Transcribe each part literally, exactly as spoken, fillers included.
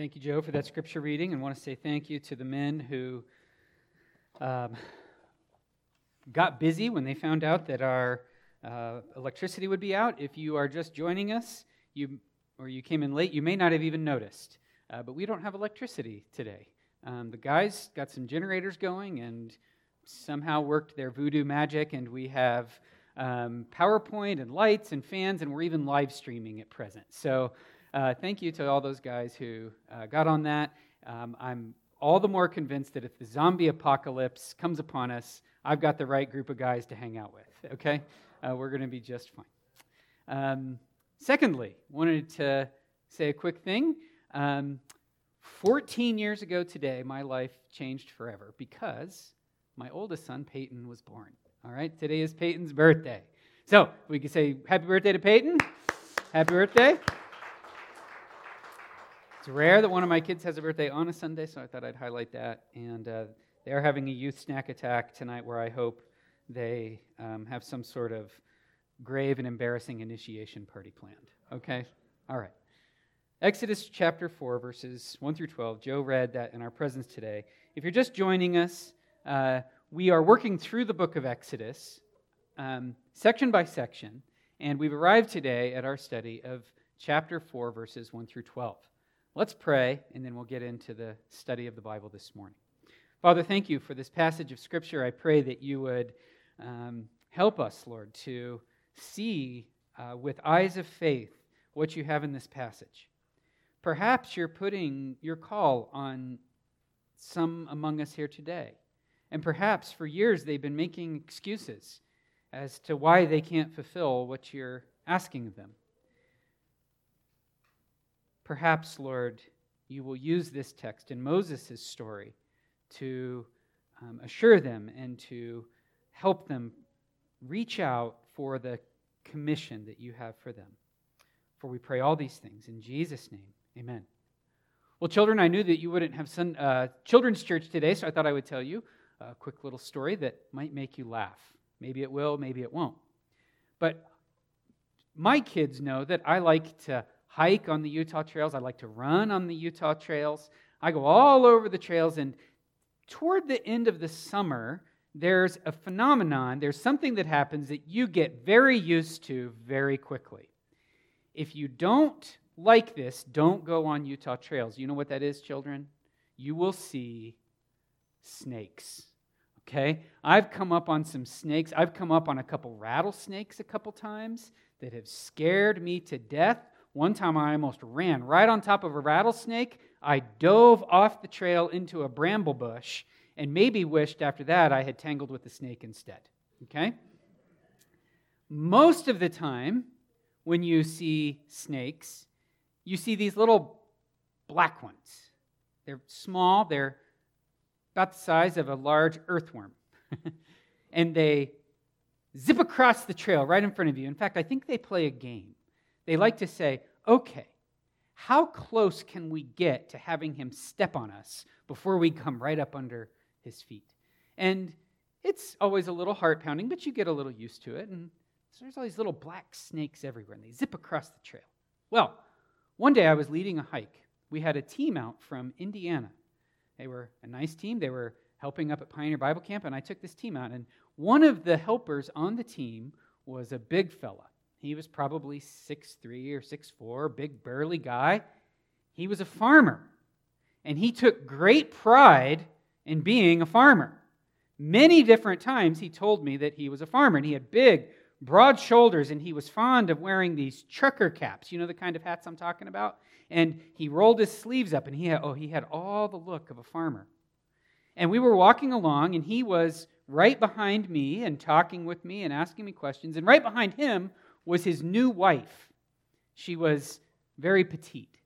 Thank you, Joe, for that scripture reading, and want to say thank you to the men who um, got busy when they found out that our uh, electricity would be out. If you are just joining us, you or you came in late, you may not have even noticed, uh, but we don't have electricity today. Um, the guys got some generators going and somehow worked their voodoo magic, and we have um, PowerPoint and lights and fans, and we're even live streaming at present. So Uh, thank you to all those guys who uh, got on that. Um, I'm all the more convinced that if the zombie apocalypse comes upon us, I've got the right group of guys to hang out with, okay? Uh, we're going to be just fine. Um, secondly, wanted to say a quick thing. Um, fourteen years ago today, my life changed forever because my oldest son, Peyton, was born. All right? Today is Peyton's birthday. So we can say happy birthday to Peyton. Happy birthday. It's rare that one of my kids has a birthday on a Sunday, so I thought I'd highlight that. And uh, they are having a youth snack attack tonight where I hope they um, have some sort of grave and embarrassing initiation party planned. Okay? All right. Exodus chapter four, verses one through twelve. Joe read that in our presence today. If you're just joining us, uh, we are working through the book of Exodus, um, section by section, and we've arrived today at our study of chapter four, verses one through twelve. Let's pray, and then we'll get into the study of the Bible this morning. Father, thank you for this passage of Scripture. I pray that you would um, help us, Lord, to see uh, with eyes of faith what you have in this passage. Perhaps you're putting your call on some among us here today, and perhaps for years they've been making excuses as to why they can't fulfill what you're asking of them. Perhaps, Lord, you will use this text in Moses' story to um, assure them and to help them reach out for the commission that you have for them. For we pray all these things in Jesus' name, amen. Well, children, I knew that you wouldn't have sun, uh, children's church today, so I thought I would tell you a quick little story that might make you laugh. Maybe it will, maybe it won't. But my kids know that I like to hike on the Utah trails. I like to run on the Utah trails. I go all over the trails, and toward the end of the summer, there's a phenomenon, there's something that happens that you get very used to very quickly. If you don't like this, don't go on Utah trails. You know what that is, children? You will see snakes, okay? I've come up on some snakes. I've come up on a couple rattlesnakes a couple times that have scared me to death. One time I almost ran right on top of a rattlesnake. I dove off the trail into a bramble bush and maybe wished after that I had tangled with the snake instead. Okay? Most of the time when you see snakes, you see these little black ones. They're small. They're about the size of a large earthworm. And they zip across the trail right in front of you. In fact, I think they play a game. They like to say, okay, how close can we get to having him step on us before we come right up under his feet? And it's always a little heart-pounding, but you get a little used to it. And so there's all these little black snakes everywhere, and they zip across the trail. Well, one day I was leading a hike. We had a team out from Indiana. They were a nice team. They were helping up at Pioneer Bible Camp, and I took this team out. And one of the helpers on the team was a big fella. He was probably six three or six four, big burly guy. He was a farmer, and he took great pride in being a farmer. Many different times he told me that he was a farmer, and he had big, broad shoulders, and he was fond of wearing these trucker caps, you know the kind of hats I'm talking about? And he rolled his sleeves up, and he had, oh, he had all the look of a farmer. And we were walking along, and he was right behind me and talking with me and asking me questions, and right behind him was his new wife. She was very petite.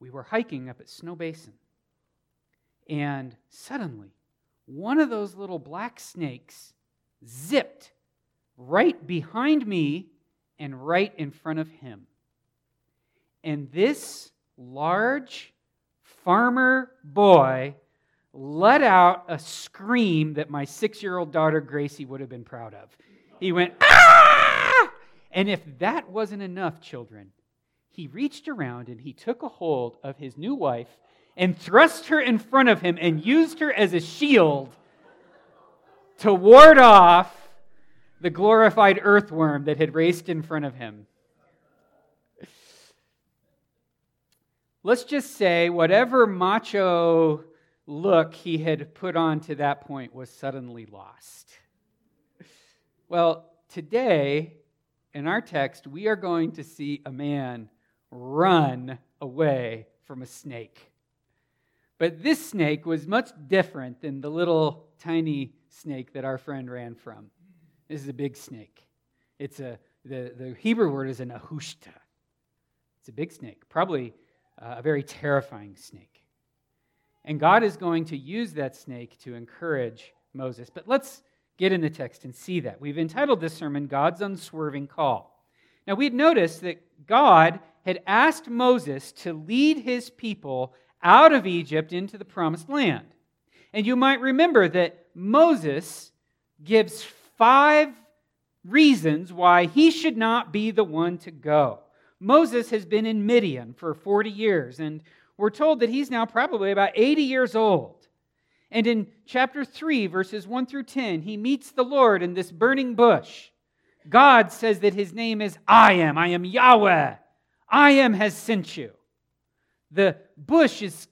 We were hiking up at Snow Basin, and suddenly, one of those little black snakes zipped right behind me and right in front of him. And this large farmer boy let out a scream that my six-year-old daughter Gracie would have been proud of. He went, ah! And if that wasn't enough, children, he reached around and he took a hold of his new wife and thrust her in front of him and used her as a shield to ward off the glorified earthworm that had raced in front of him. Let's just say whatever macho look he had put on to that point was suddenly lost. Well, today, in our text, we are going to see a man run away from a snake. But this snake was much different than the little tiny snake that our friend ran from. This is a big snake. It's a the, the Hebrew word is an ahushta. It's a big snake, probably a very terrifying snake. And God is going to use that snake to encourage Moses. But let's get in the text and see that. We've entitled this sermon, God's Unswerving Call. Now, we'd noticed that God had asked Moses to lead his people out of Egypt into the promised land. And you might remember that Moses gives five reasons why he should not be the one to go. Moses has been in Midian for forty years, and we're told that he's now probably about eighty years old. And in chapter three, verses one through ten, he meets the Lord in this burning bush. God says that his name is I Am. I am Yahweh. I Am has sent you. The bush is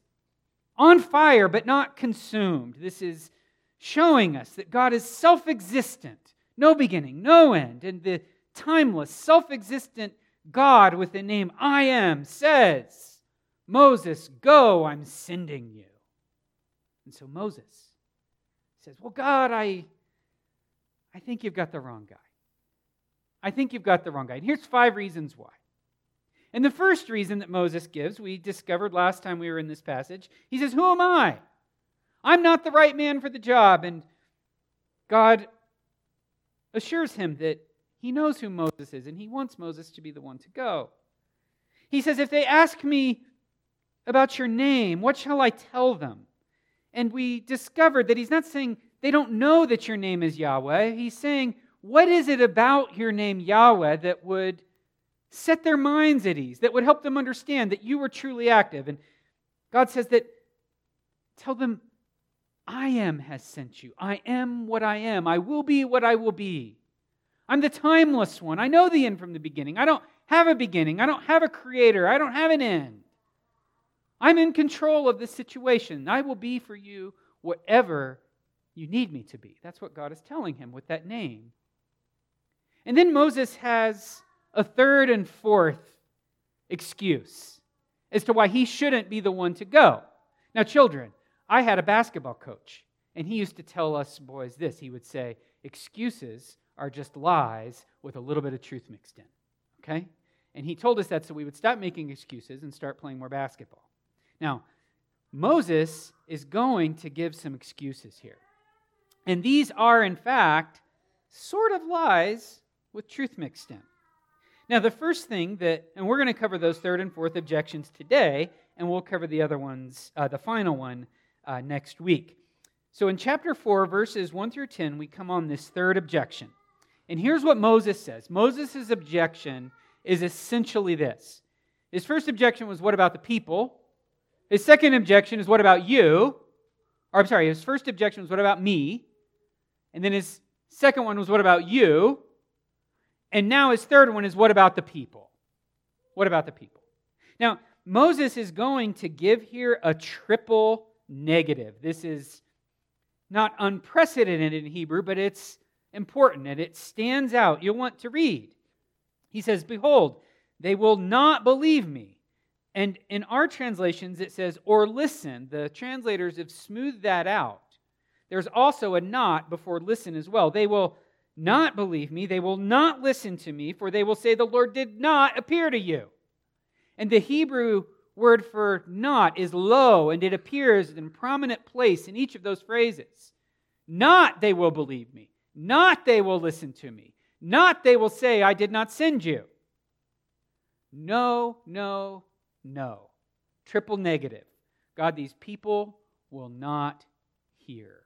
on fire but not consumed. This is showing us that God is self-existent, no beginning, no end, and the timeless, self-existent God with the name I Am says, Moses, go, I'm sending you. And so Moses says, well, God, I, I think you've got the wrong guy. I think you've got the wrong guy. And here's five reasons why. And the first reason that Moses gives, we discovered last time we were in this passage, he says, who am I? I'm not the right man for the job. And God assures him that he knows who Moses is, and he wants Moses to be the one to go. He says, if they ask me about your name, what shall I tell them? And we discovered that he's not saying they don't know that your name is Yahweh. He's saying, what is it about your name Yahweh that would set their minds at ease, that would help them understand that you were truly active? And God says that, tell them, I Am has sent you. I am what I am. I will be what I will be. I'm the timeless one. I know the end from the beginning. I don't have a beginning. I don't have a creator. I don't have an end. I'm in control of this situation. I will be for you whatever you need me to be. That's what God is telling him with that name. And then Moses has a third and fourth excuse as to why he shouldn't be the one to go. Now, children, I had a basketball coach, and he used to tell us boys this. He would say, excuses are just lies with a little bit of truth mixed in, okay? And he told us that so we would stop making excuses and start playing more basketball. Now, Moses is going to give some excuses here. And these are, in fact, sort of lies with truth mixed in. Now, the first thing that, and we're going to cover those third and fourth objections today, and we'll cover the other ones, uh, the final one, uh, next week. So in chapter four, verses one through ten, we come on this third objection. And here's what Moses says. Moses' objection is essentially this. His first objection was, what about the people? His second objection is, what about you? Or I'm sorry, his first objection was, what about me? And then his second one was, what about you? And now his third one is, what about the people? What about the people? Now, Moses is going to give here a triple negative. This is not unprecedented in Hebrew, but it's important, and it stands out. You'll want to read. He says, behold, they will not believe me. And in our translations, it says, or listen. The translators have smoothed that out. There's also a not before listen as well. They will not believe me. They will not listen to me, for they will say the Lord did not appear to you. And the Hebrew word for not is lo, and it appears in a prominent place in each of those phrases. Not they will believe me. Not they will listen to me. Not they will say, I did not send you. No, no, no. Triple negative. God, these people will not hear.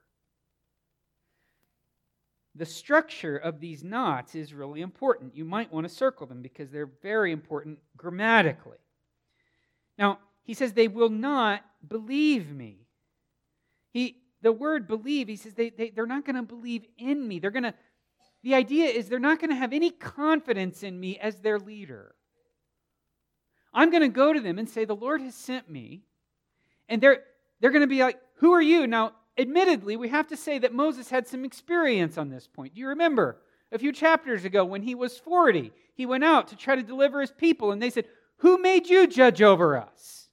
The structure of these nots is really important. You might want to circle them because they're very important grammatically. Now, he says they will not believe me. He, the word believe, he says they, they, they're not going to believe in me. They're going to, the idea is they're not going to have any confidence in me as their leader. I'm going to go to them and say, the Lord has sent me. And they're, they're going to be like, who are you? Now, admittedly, we have to say that Moses had some experience on this point. Do you remember a few chapters ago when he was forty? He went out to try to deliver his people and they said, who made you judge over us?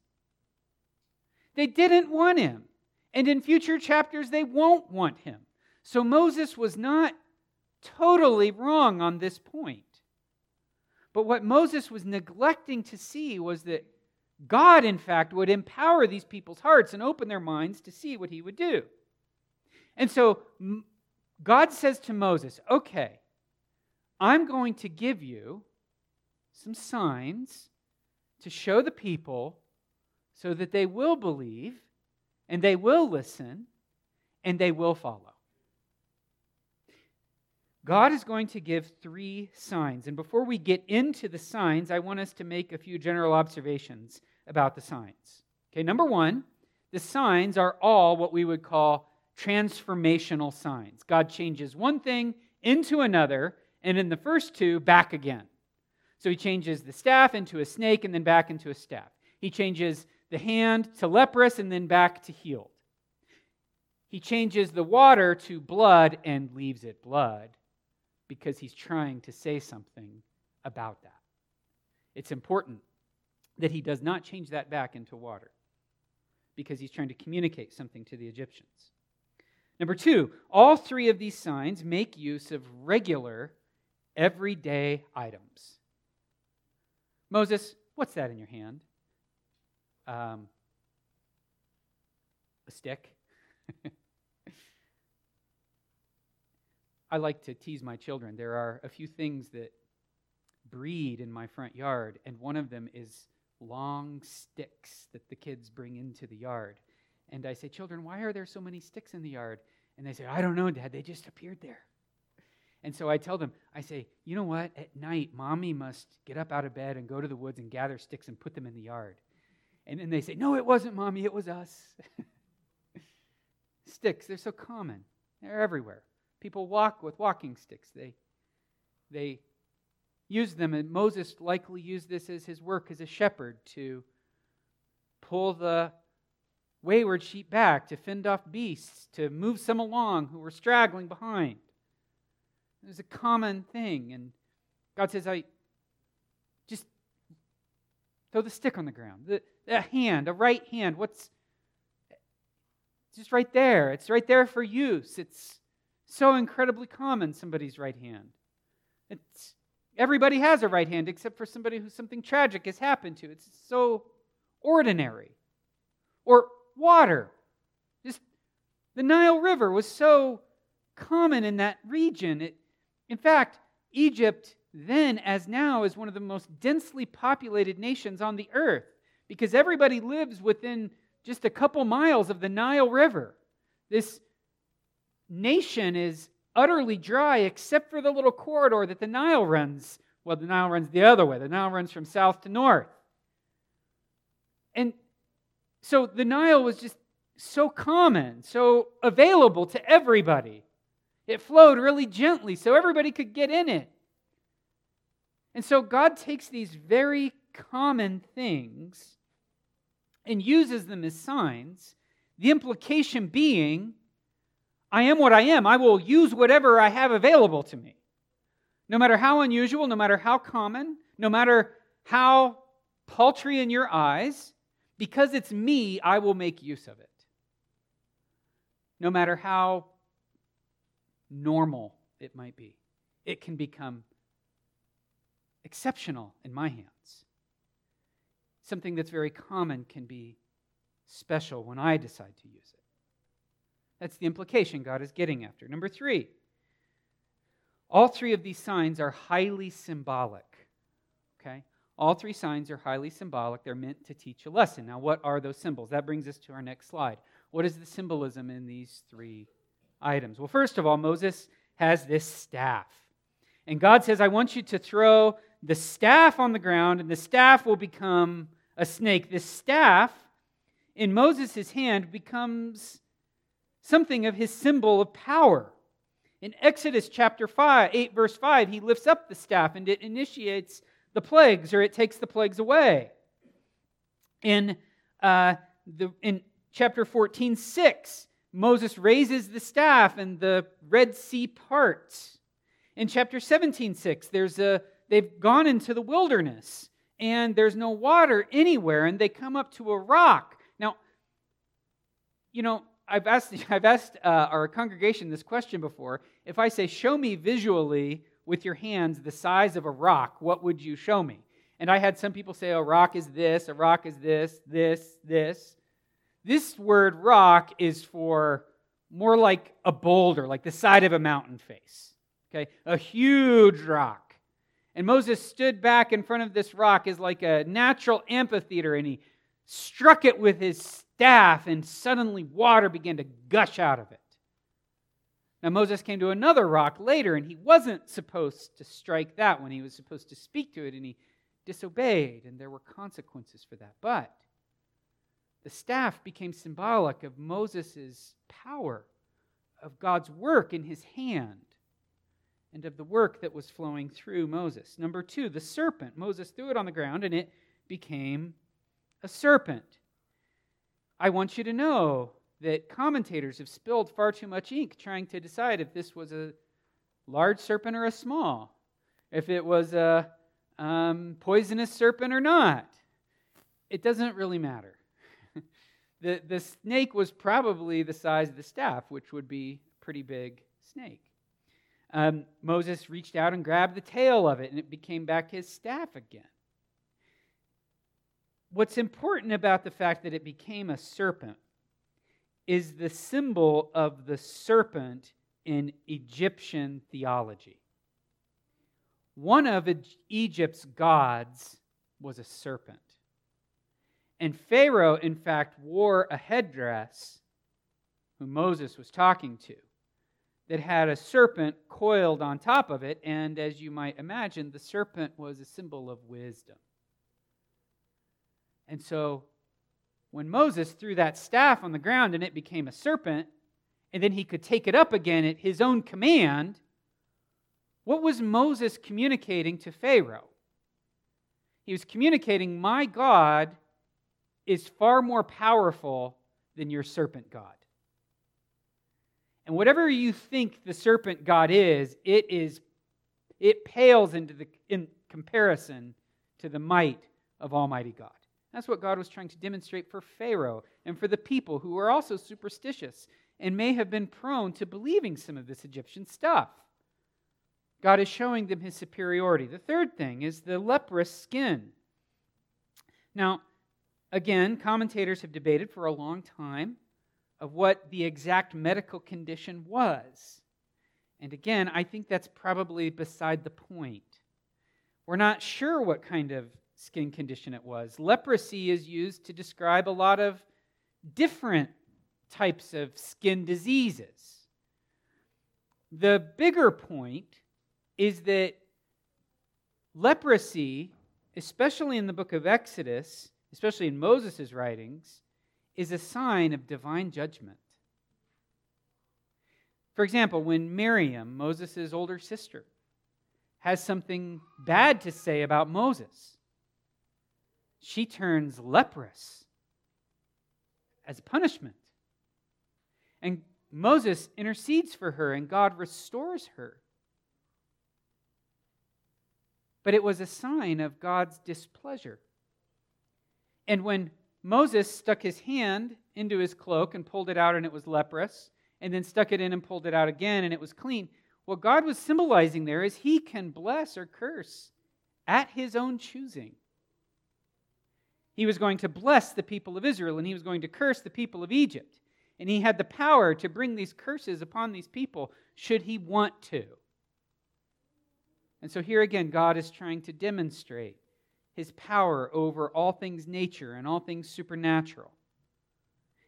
They didn't want him. And in future chapters, they won't want him. So Moses was not totally wrong on this point. But what Moses was neglecting to see was that God, in fact, would empower these people's hearts and open their minds to see what he would do. And so God says to Moses, okay, I'm going to give you some signs to show the people so that they will believe and they will listen and they will follow. God is going to give three signs. And before we get into the signs, I want us to make a few general observations about the signs. Okay, number one, the signs are all what we would call transformational signs. God changes one thing into another, and in the first two, back again. So he changes the staff into a snake and then back into a staff. He changes the hand to leprous and then back to healed. He changes the water to blood and leaves it blood, because he's trying to say something about that. It's important that he does not change that back into water, because he's trying to communicate something to the Egyptians. Number two, all three of these signs make use of regular, everyday items. Moses, what's that in your hand? Um, a stick. I like to tease my children. There are a few things that breed in my front yard, and one of them is long sticks that the kids bring into the yard. And I say, children, why are there so many sticks in the yard? And they say, I don't know, Dad, they just appeared there. And so I tell them, I say, you know what? At night, Mommy must get up out of bed and go to the woods and gather sticks and put them in the yard. And then they say, no, it wasn't Mommy, it was us. Sticks, they're so common. They're everywhere. People walk with walking sticks. They, they use them, and Moses likely used this as his work as a shepherd to pull the wayward sheep back, to fend off beasts, to move some along who were straggling behind. It was a common thing, and God says, I just throw the stick on the ground, the, the hand, a right hand, what's just right there. It's right there for use. It's so incredibly common, somebody's right hand. It's, everybody has a right hand except for somebody who something tragic has happened to. It's so ordinary. Or water. Just the Nile River was so common in that region. It, in fact, Egypt then as now is one of the most densely populated nations on the earth because everybody lives within just a couple miles of the Nile River. This nation is utterly dry except for the little corridor that the Nile runs. Well, the Nile runs the other way. The Nile runs from south to north. And so the Nile was just so common, so available to everybody. It flowed really gently so everybody could get in it. And so God takes these very common things and uses them as signs, the implication being, I am what I am. I will use whatever I have available to me. No matter how unusual, no matter how common, no matter how paltry in your eyes, because it's me, I will make use of it. No matter how normal it might be, it can become exceptional in my hands. Something that's very common can be special when I decide to use it. That's the implication God is getting after. Number three, all three of these signs are highly symbolic. Okay? All three signs are highly symbolic. They're meant to teach a lesson. Now, what are those symbols? That brings us to our next slide. What is the symbolism in these three items? Well, first of all, Moses has this staff. And God says, I want you to throw the staff on the ground, and the staff will become a snake. This staff in Moses' hand becomes something of his symbol of power. In Exodus chapter five, eight, verse five, he lifts up the staff and it initiates the plagues, or it takes the plagues away. In uh, the in chapter fourteen, six, Moses raises the staff and the Red Sea parts. In chapter seventeen, six, there's a they've gone into the wilderness and there's no water anywhere, and they come up to a rock. Now, you know, I've asked I've asked uh, our congregation this question before. If I say, "Show me visually with your hands the size of a rock," what would you show me? And I had some people say, "A rock is this, a rock is this, this, this." This word rock is for more like a boulder, like the side of a mountain face. Okay, a huge rock. And Moses stood back in front of this rock as like a natural amphitheater, and he struck it with his staff, and suddenly water began to gush out of it. Now Moses came to another rock later, and he wasn't supposed to strike that one. He was supposed to speak to it, and he disobeyed, and there were consequences for that. But the staff became symbolic of Moses' power, of God's work in his hand, and of the work that was flowing through Moses. Number two, the serpent. Moses threw it on the ground, and it became a serpent. I want you to know that commentators have spilled far too much ink trying to decide if this was a large serpent or a small, if it was a um, poisonous serpent or not. It doesn't really matter. The, the snake was probably the size of the staff, which would be a pretty big snake. Um, Moses reached out and grabbed the tail of it, and it became back his staff again. What's important about the fact that it became a serpent is the symbol of the serpent in Egyptian theology. One of Egypt's gods was a serpent. And Pharaoh, in fact, wore a headdress, who Moses was talking to, that had a serpent coiled on top of it, and as you might imagine, the serpent was a symbol of wisdom. And so, when Moses threw that staff on the ground and it became a serpent, and then he could take it up again at his own command, what was Moses communicating to Pharaoh? He was communicating, "My God is far more powerful than your serpent god." And whatever you think the serpent god is, it is, it pales into the in comparison to the might of Almighty God. That's what God was trying to demonstrate for Pharaoh and for the people, who were also superstitious and may have been prone to believing some of this Egyptian stuff. God is showing them his superiority. The third thing is the leprous skin. Now, again, commentators have debated for a long time of what the exact medical condition was. And again, I think that's probably beside the point. We're not sure what kind of skin condition it was. Leprosy is used to describe a lot of different types of skin diseases. The bigger point is that leprosy, especially in the book of Exodus, especially in Moses' writings, is a sign of divine judgment. For example, when Miriam, Moses' older sister, has something bad to say about Moses, she turns leprous as a punishment. And Moses intercedes for her, and God restores her. But it was a sign of God's displeasure. And when Moses stuck his hand into his cloak and pulled it out, and it was leprous, and then stuck it in and pulled it out again, and it was clean. What God was symbolizing there is he can bless or curse at his own choosing. He was going to bless the people of Israel, and he was going to curse the people of Egypt. And he had the power to bring these curses upon these people should he want to. And so here again, God is trying to demonstrate his power over all things nature and all things supernatural.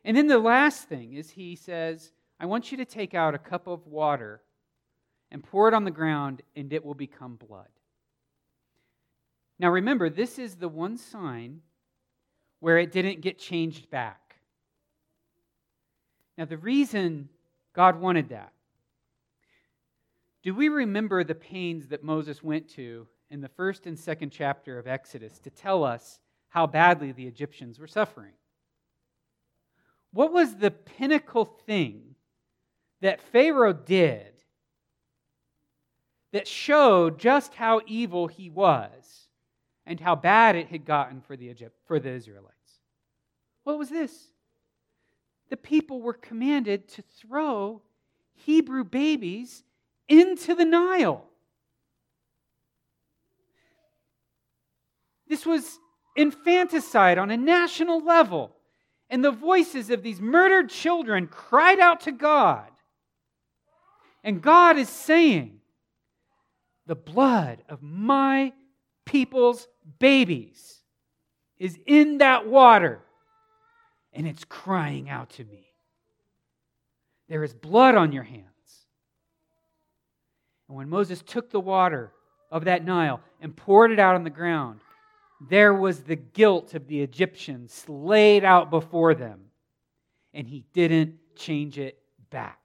And then the last thing is he says, "I want you to take out a cup of water and pour it on the ground, and it will become blood." Now remember, this is the one sign where it didn't get changed back. Now, the reason God wanted that, do we remember the pains that Moses went to in the first and second chapter of Exodus to tell us how badly the Egyptians were suffering? What was the pinnacle thing that Pharaoh did that showed just how evil he was and how bad it had gotten for the Egypt, for the Israelites? What was this? The people were commanded to throw Hebrew babies into the Nile. This was infanticide on a national level, and the voices of these murdered children cried out to God. And God is saying, the blood of my people's babies is in that water, and it's crying out to me. There is blood on your hands. And when Moses took the water of that Nile and poured it out on the ground, there was the guilt of the Egyptians laid out before them, and he didn't change it back.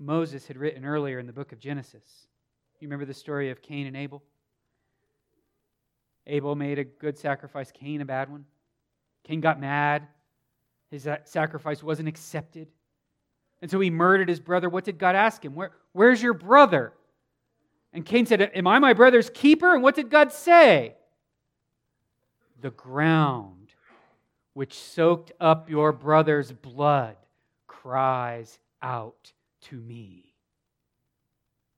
Moses had written earlier in the book of Genesis. You remember the story of Cain and Abel? Abel made a good sacrifice, Cain a bad one. Cain got mad. His sacrifice wasn't accepted. And so he murdered his brother. What did God ask him? Where, where's your brother? And Cain said, am I my brother's keeper? And what did God say? The ground which soaked up your brother's blood cries out to me.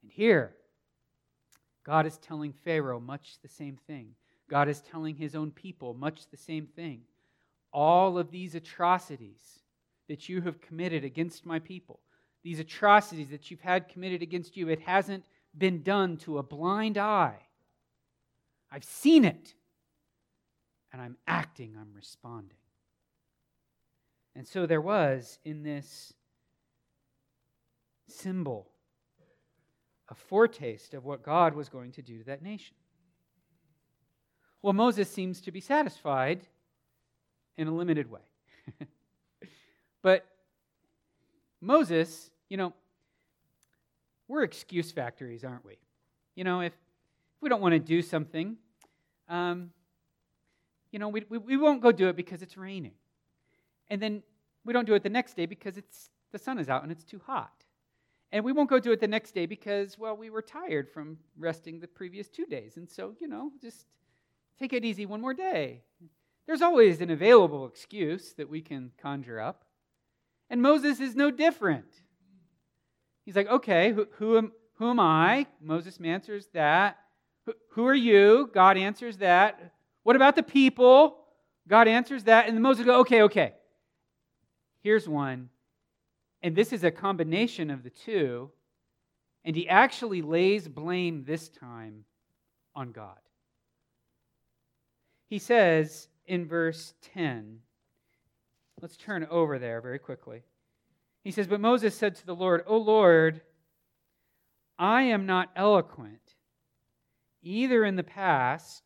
And here, God is telling Pharaoh much the same thing. God is telling his own people much the same thing. All of these atrocities that you have committed against my people, these atrocities that you've had committed against you, it hasn't been done to a blind eye. I've seen it, and I'm acting, I'm responding. And so there was in this symbol, a foretaste of what God was going to do to that nation. Well, Moses seems to be satisfied in a limited way. But Moses, you know, we're excuse factories, aren't we? You know, if, if we don't want to do something, um, you know, we, we we won't go do it because it's raining. And then we don't do it the next day because it's the sun is out and it's too hot. And we won't go do it the next day because, well, we were tired from resting the previous two days. And so, you know, just take it easy one more day. There's always an available excuse that we can conjure up. And Moses is no different. He's like, okay, who, who, am, who am I? Moses answers that. Who, who are you? God answers that. What about the people? God answers that. And Moses goes, okay, okay. Here's one. And this is a combination of the two. And he actually lays blame this time on God. He says in verse ten, let's turn over there very quickly. He says, but Moses said to the Lord, O Lord, I am not eloquent, either in the past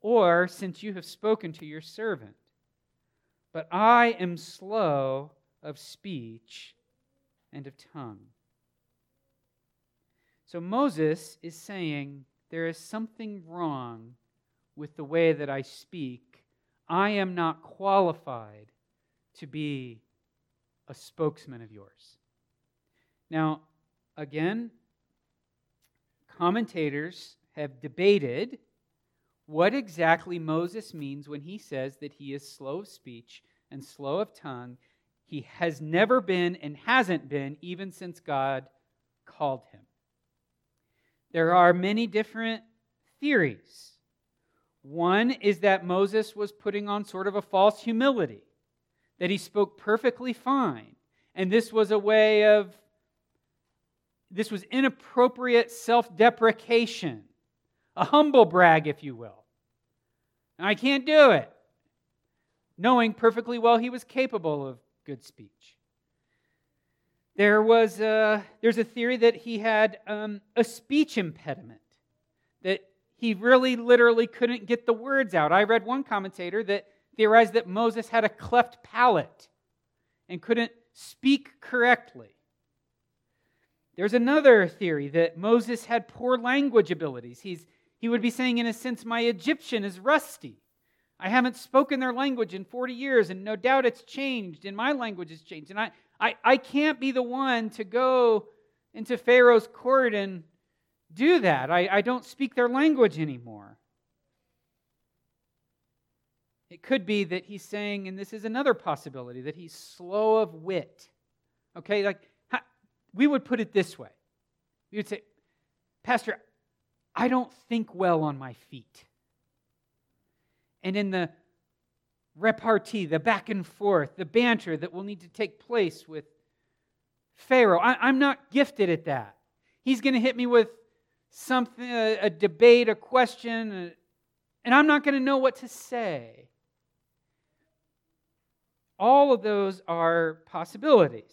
or since you have spoken to your servant, but I am slow of speech and of tongue. So Moses is saying, there is something wrong with the way that I speak. I am not qualified to be a spokesman of yours. Now, again, commentators have debated what exactly Moses means when he says that he is slow of speech and slow of tongue. He has never been and hasn't been even since God called him. There are many different theories. One is that Moses was putting on sort of a false humility, that he spoke perfectly fine, and this was a way of, this was inappropriate self-deprecation, a humble brag, if you will. And I can't do it, knowing perfectly well he was capable of good speech. There was a, there's a theory that he had um, a speech impediment, that he really literally couldn't get the words out. I read one commentator that theorized that Moses had a cleft palate and couldn't speak correctly. There's another theory that Moses had poor language abilities. He's, he would be saying, in a sense, my Egyptian is rusty. I haven't spoken their language in forty years, and no doubt it's changed, and my language has changed. And I, I, I can't be the one to go into Pharaoh's court and do that. I, I don't speak their language anymore. It could be that he's saying, and this is another possibility, that he's slow of wit. Okay, like, we would put it this way. We would say, Pastor, I don't think well on my feet. And in the repartee, the back and forth, the banter that will need to take place with Pharaoh, I, I'm not gifted at that. He's going to hit me with something, a, a debate, a question, a, and I'm not going to know what to say. All of those are possibilities.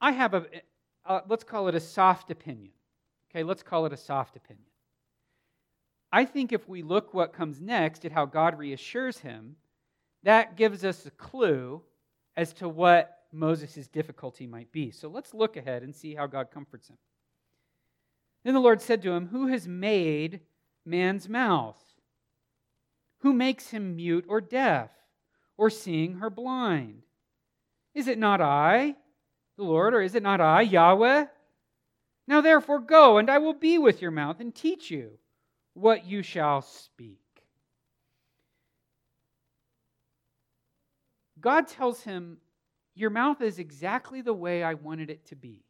I have a, uh, let's call it a soft opinion. Okay, let's call it a soft opinion. I think if we look what comes next at how God reassures him, that gives us a clue as to what Moses' difficulty might be. So let's look ahead and see how God comforts him. Then the Lord said to him, "Who has made man's mouth? Who makes him mute or deaf, or seeing or blind? Is it not I? The Lord, or is it not I, Yahweh? Now therefore go, and I will be with your mouth and teach you what you shall speak." God tells him, your mouth is exactly the way I wanted it to be.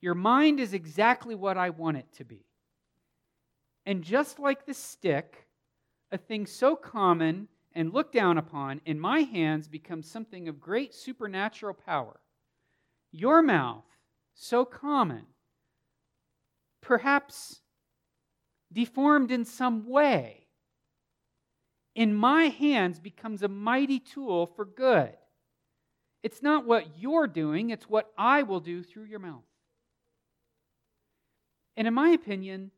Your mind is exactly what I want it to be. And just like the stick, a thing so common and looked down upon in my hands becomes something of great supernatural power. Your mouth, so common, perhaps deformed in some way, in my hands becomes a mighty tool for good. It's not what you're doing, it's what I will do through your mouth. And in my opinion,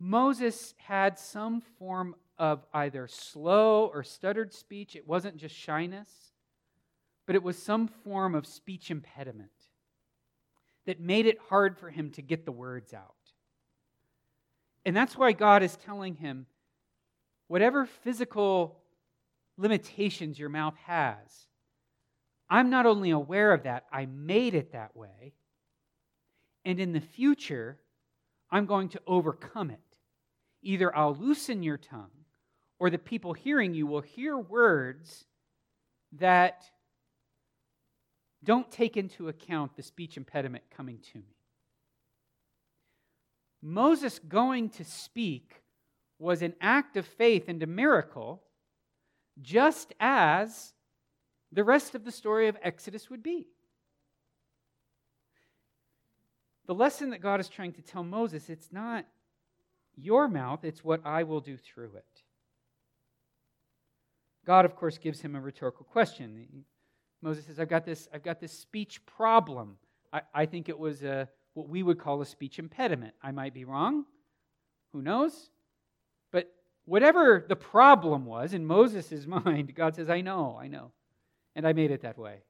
Moses had some form of either slow or stuttered speech. It wasn't just shyness, but it was some form of speech impediment that made it hard for him to get the words out. And that's why God is telling him, whatever physical limitations your mouth has, I'm not only aware of that, I made it that way, and in the future, I'm going to overcome it. Either I'll loosen your tongue, or the people hearing you will hear words that don't take into account the speech impediment coming to me. Moses going to speak was an act of faith and a miracle, just as the rest of the story of Exodus would be. The lesson that God is trying to tell Moses, it's not your mouth, it's what I will do through it. God, of course, gives him a rhetorical question. Moses says, I've got this, I've got this speech problem. I, I think it was a, what we would call a speech impediment. I might be wrong. Who knows? But whatever the problem was in Moses' mind, God says, I know, I know. And I made it that way.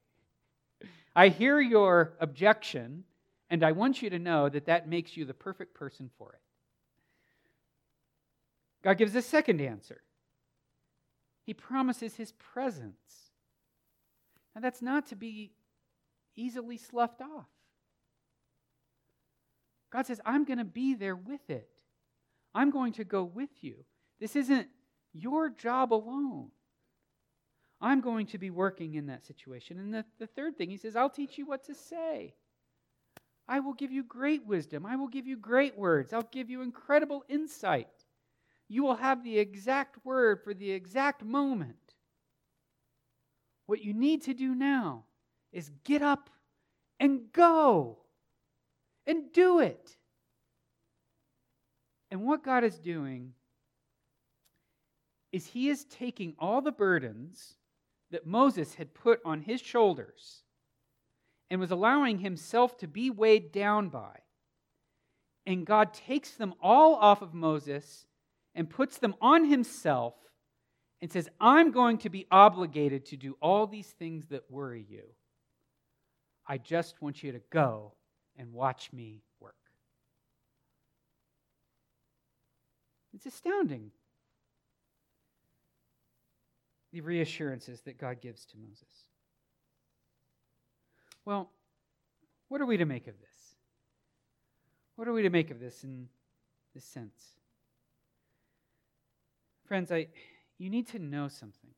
I hear your objection, and I want you to know that that makes you the perfect person for it. God gives a second answer. He promises his presence. And that's not to be easily sloughed off. God says, I'm going to be there with it. I'm going to go with you. This isn't your job alone. I'm going to be working in that situation. And the, the third thing, he says, I'll teach you what to say. I will give you great wisdom. I will give you great words. I'll give you incredible insight. You will have the exact word for the exact moment. What you need to do now is get up and go and do it. And what God is doing is he is taking all the burdens that Moses had put on his shoulders and was allowing himself to be weighed down by and God takes them all off of Moses and puts them on himself and says, I'm going to be obligated to do all these things that worry you. I just want you to go and watch me work. It's astounding, the reassurances that God gives to Moses. Well, what are we to make of this? What are we to make of this in this sense? Friends, I you need to know something.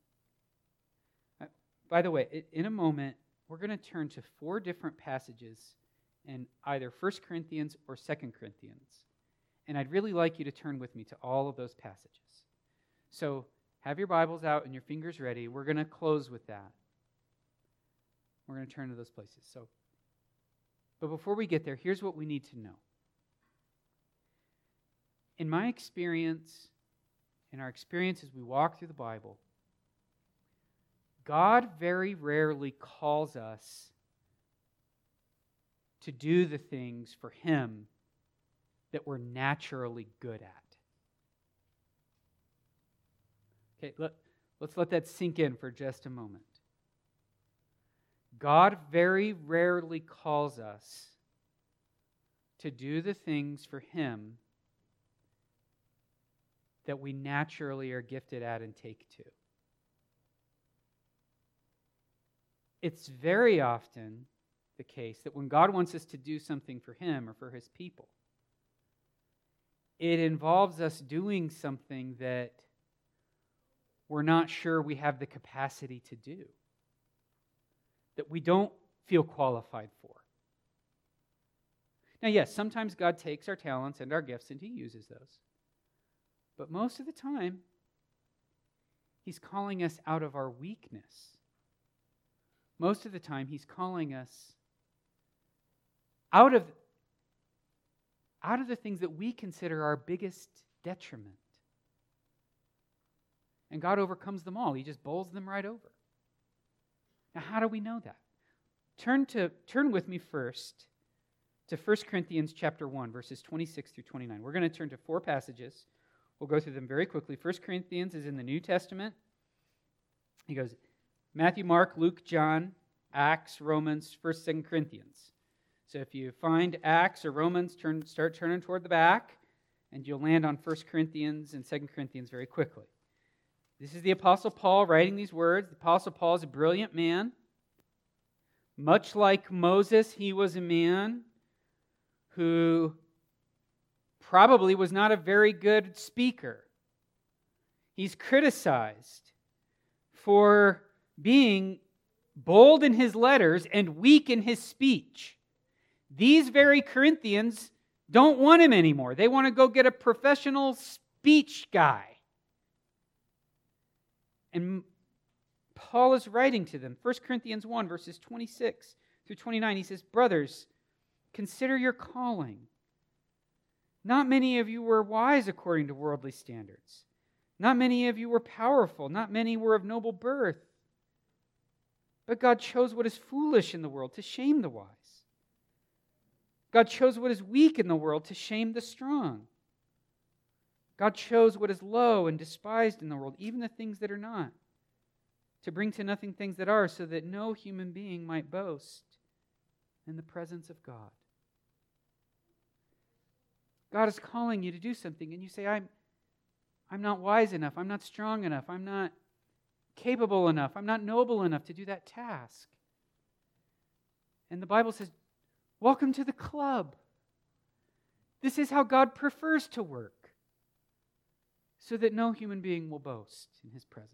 I, by the way, in a moment, we're going to turn to four different passages in either First Corinthians or Second Corinthians. And I'd really like you to turn with me to all of those passages. So have your Bibles out and your fingers ready. We're going to close with that. We're going to turn to those places. So, but before we get there, here's what we need to know. In my experience, in our experience as we walk through the Bible, God very rarely calls us to do the things for Him that we're naturally good at. Okay, let, let's let that sink in for just a moment. God very rarely calls us to do the things for Him that we naturally are gifted at and take to. It's very often the case that when God wants us to do something for Him or for His people, it involves us doing something that we're not sure we have the capacity to do, that we don't feel qualified for. Now, yes, sometimes God takes our talents and our gifts and He uses those. But most of the time, He's calling us out of our weakness. Most of the time, He's calling us out of, out of the things that we consider our biggest detriment. And God overcomes them all. He just bowls them right over. Now, how do we know that? Turn to turn with me first to First Corinthians chapter one, verses twenty-six through twenty-nine. We're going to turn to four passages. We'll go through them very quickly. First Corinthians is in the New Testament. He goes Matthew, Mark, Luke, John, Acts, Romans, First, Second Corinthians. So if you find Acts or Romans, turn, start turning toward the back, and you'll land on First Corinthians and Second Corinthians very quickly. This is the Apostle Paul writing these words. The Apostle Paul is a brilliant man. Much like Moses, he was a man who probably was not a very good speaker. He's criticized for being bold in his letters and weak in his speech. These very Corinthians don't want him anymore. They want to go get a professional speech guy. And Paul is writing to them. First Corinthians one, verses twenty-six through twenty-nine, he says, brothers, consider your calling. Not many of you were wise according to worldly standards. Not many of you were powerful. Not many were of noble birth. But God chose what is foolish in the world to shame the wise. God chose what is weak in the world to shame the strong. God chose what is low and despised in the world, even the things that are not, to bring to nothing things that are, so that no human being might boast in the presence of God. God is calling you to do something, and you say, I'm, I'm not wise enough, I'm not strong enough, I'm not capable enough, I'm not noble enough to do that task. And the Bible says, welcome to the club. This is how God prefers to work, so that no human being will boast in His presence.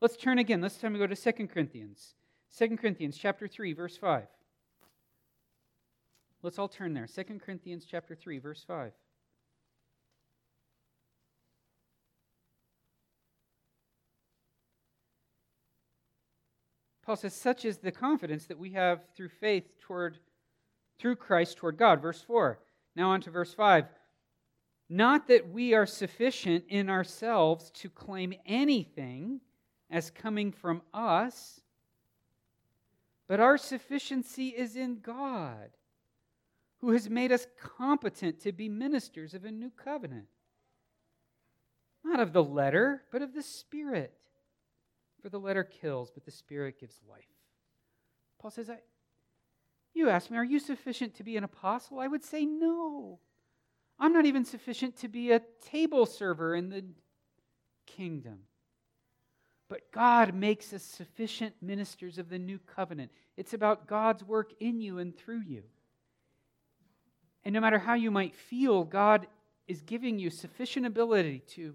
Let's turn again. This time we go to Second Corinthians. Second Corinthians chapter three, verse five. Let's all turn there. Second Corinthians chapter three, verse five. Paul says, such is the confidence that we have through faith toward through Christ toward God. Verse four. Now on to verse five. Not that we are sufficient in ourselves to claim anything as coming from us, but our sufficiency is in God, who has made us competent to be ministers of a new covenant, not of the letter, but of the Spirit. For the letter kills, but the Spirit gives life. Paul says, I, you ask me, are you sufficient to be an apostle? I would say no. I'm not even sufficient to be a table server in the kingdom. But God makes us sufficient ministers of the new covenant. It's about God's work in you and through you. And no matter how you might feel, God is giving you sufficient ability to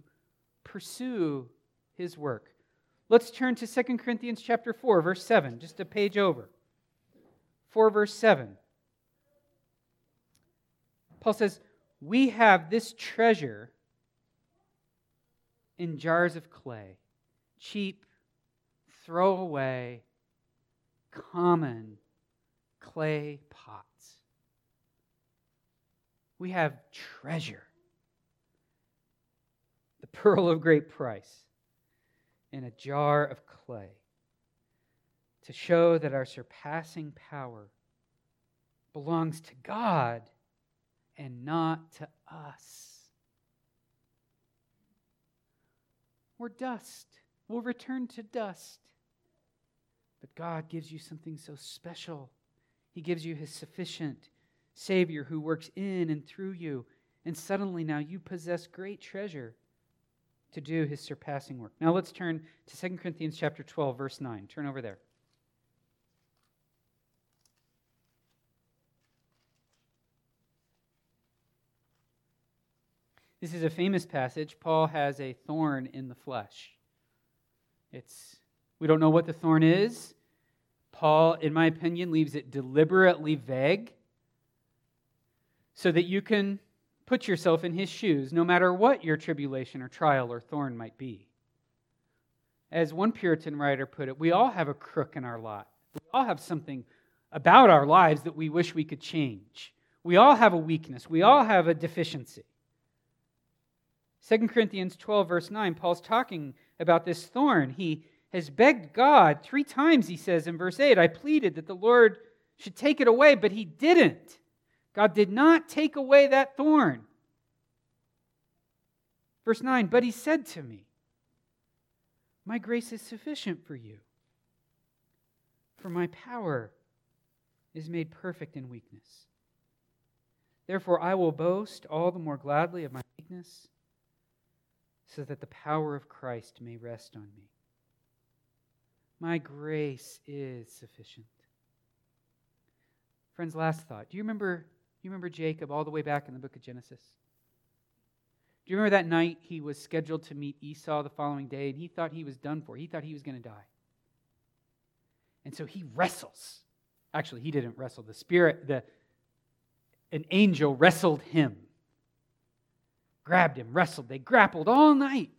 pursue His work. Let's turn to Second Corinthians chapter four, verse seven, just a page over. four, verse seven. Paul says, we have this treasure in jars of clay, cheap, throwaway, common clay pots. We have treasure, the pearl of great price, in a jar of clay, to show that our surpassing power belongs to God and not to us. We're dust. We'll return to dust. But God gives you something so special. He gives you His sufficient Savior who works in and through you, and suddenly now you possess great treasure to do His surpassing work. Now let's turn to Second Corinthians chapter twelve, verse nine. Turn over there. This is a famous passage. Paul has a thorn in the flesh. It's, we don't know what the thorn is. Paul, in my opinion, leaves it deliberately vague so that you can put yourself in his shoes, no matter what your tribulation or trial or thorn might be. As one Puritan writer put it, we all have a crook in our lot. We all have something about our lives that we wish we could change. We all have a weakness. We all have a deficiency. Second Corinthians twelve, verse nine, Paul's talking about this thorn. He has begged God three times, he says in verse eight, I pleaded that the Lord should take it away, but He didn't. God did not take away that thorn. Verse nine, but He said to me, my grace is sufficient for you, for my power is made perfect in weakness. Therefore I will boast all the more gladly of my weakness, so that the power of Christ may rest on me. My grace is sufficient. Friends, last thought. Do you remember... You remember Jacob all the way back in the book of Genesis? Do you remember that night he was scheduled to meet Esau the following day, and he thought he was done for. He thought he was going to die. And so he wrestles. Actually, he didn't wrestle. The spirit, the an angel wrestled him. Grabbed him, wrestled. They grappled all night.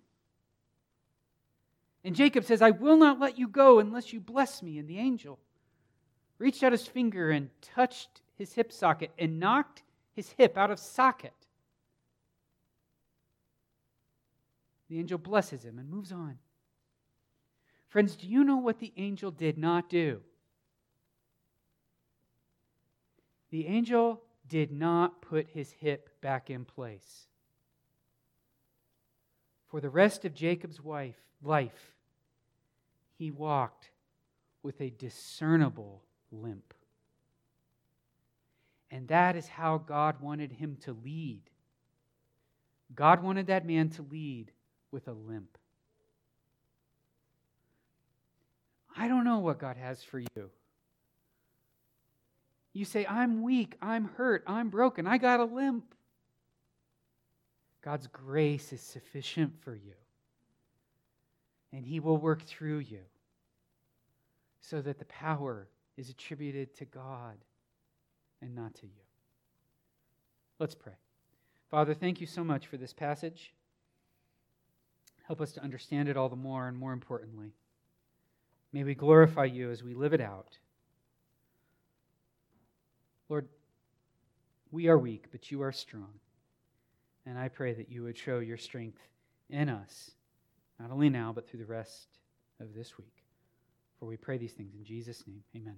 And Jacob says, I will not let you go unless you bless me. And the angel reached out his finger and touched his hip socket and knocked his hip out of socket. The angel blesses him and moves on. Friends, do you know what the angel did not do? The angel did not put his hip back in place. For the rest of Jacob's wife, life, he walked with a discernible limp. And that is how God wanted him to lead. God wanted that man to lead with a limp. I don't know what God has for you. You say, I'm weak, I'm hurt, I'm broken, I got a limp. God's grace is sufficient for you. And He will work through you so that the power is attributed to God and not to you. Let's pray. Father, thank you so much for this passage. Help us to understand it all the more, and more importantly, may we glorify you as we live it out. Lord, we are weak, but you are strong. And I pray that you would show your strength in us, not only now, but through the rest of this week. For we pray these things in Jesus' name. Amen.